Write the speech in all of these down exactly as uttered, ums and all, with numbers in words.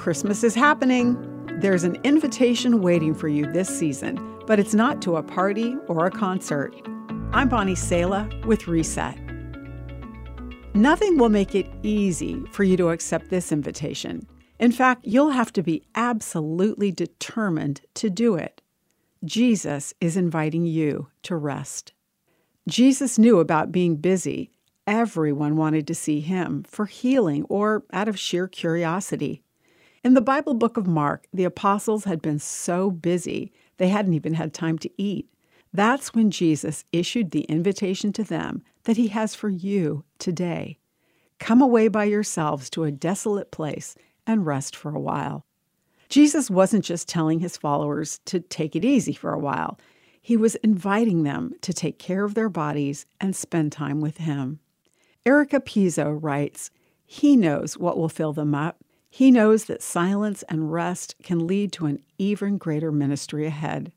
Christmas is happening. There's an invitation waiting for you this season, but it's not to a party or a concert. I'm Bonnie Saleh with Reset. Nothing will make it easy for you to accept this invitation. In fact, you'll have to be absolutely determined to do it. Jesus is inviting you to rest. Jesus knew about being busy. Everyone wanted to see him for healing or out of sheer curiosity. In the Bible book of Mark, the apostles had been so busy they hadn't even had time to eat. That's when Jesus issued the invitation to them that he has for you today. Come away by yourselves to a desolate place and rest for a while. Jesus wasn't just telling his followers to take it easy for a while. He was inviting them to take care of their bodies and spend time with him. Erica Piso writes, "He knows what will fill them up. He knows that silence and rest can lead to an even greater ministry ahead."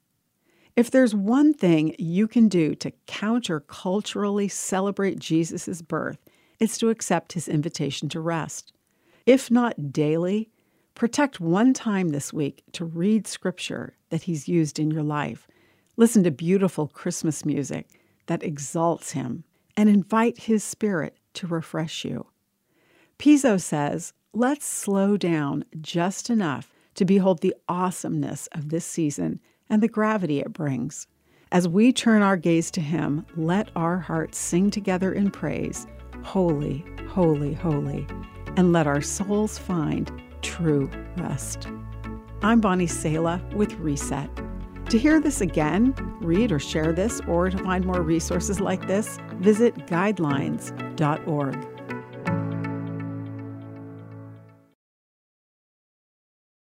If there's one thing you can do to counterculturally celebrate Jesus' birth, it's to accept his invitation to rest. If not daily, protect one time this week to read scripture that he's used in your life. Listen to beautiful Christmas music that exalts him, and invite his spirit to refresh you. Piso says, let's slow down just enough to behold the awesomeness of this season and the gravity it brings. As we turn our gaze to him, let our hearts sing together in praise, holy, holy, holy, and let our souls find true rest. I'm Bonnie Saleh with Reset. To hear this again, read or share this, or to find more resources like this, visit guidelines dot org.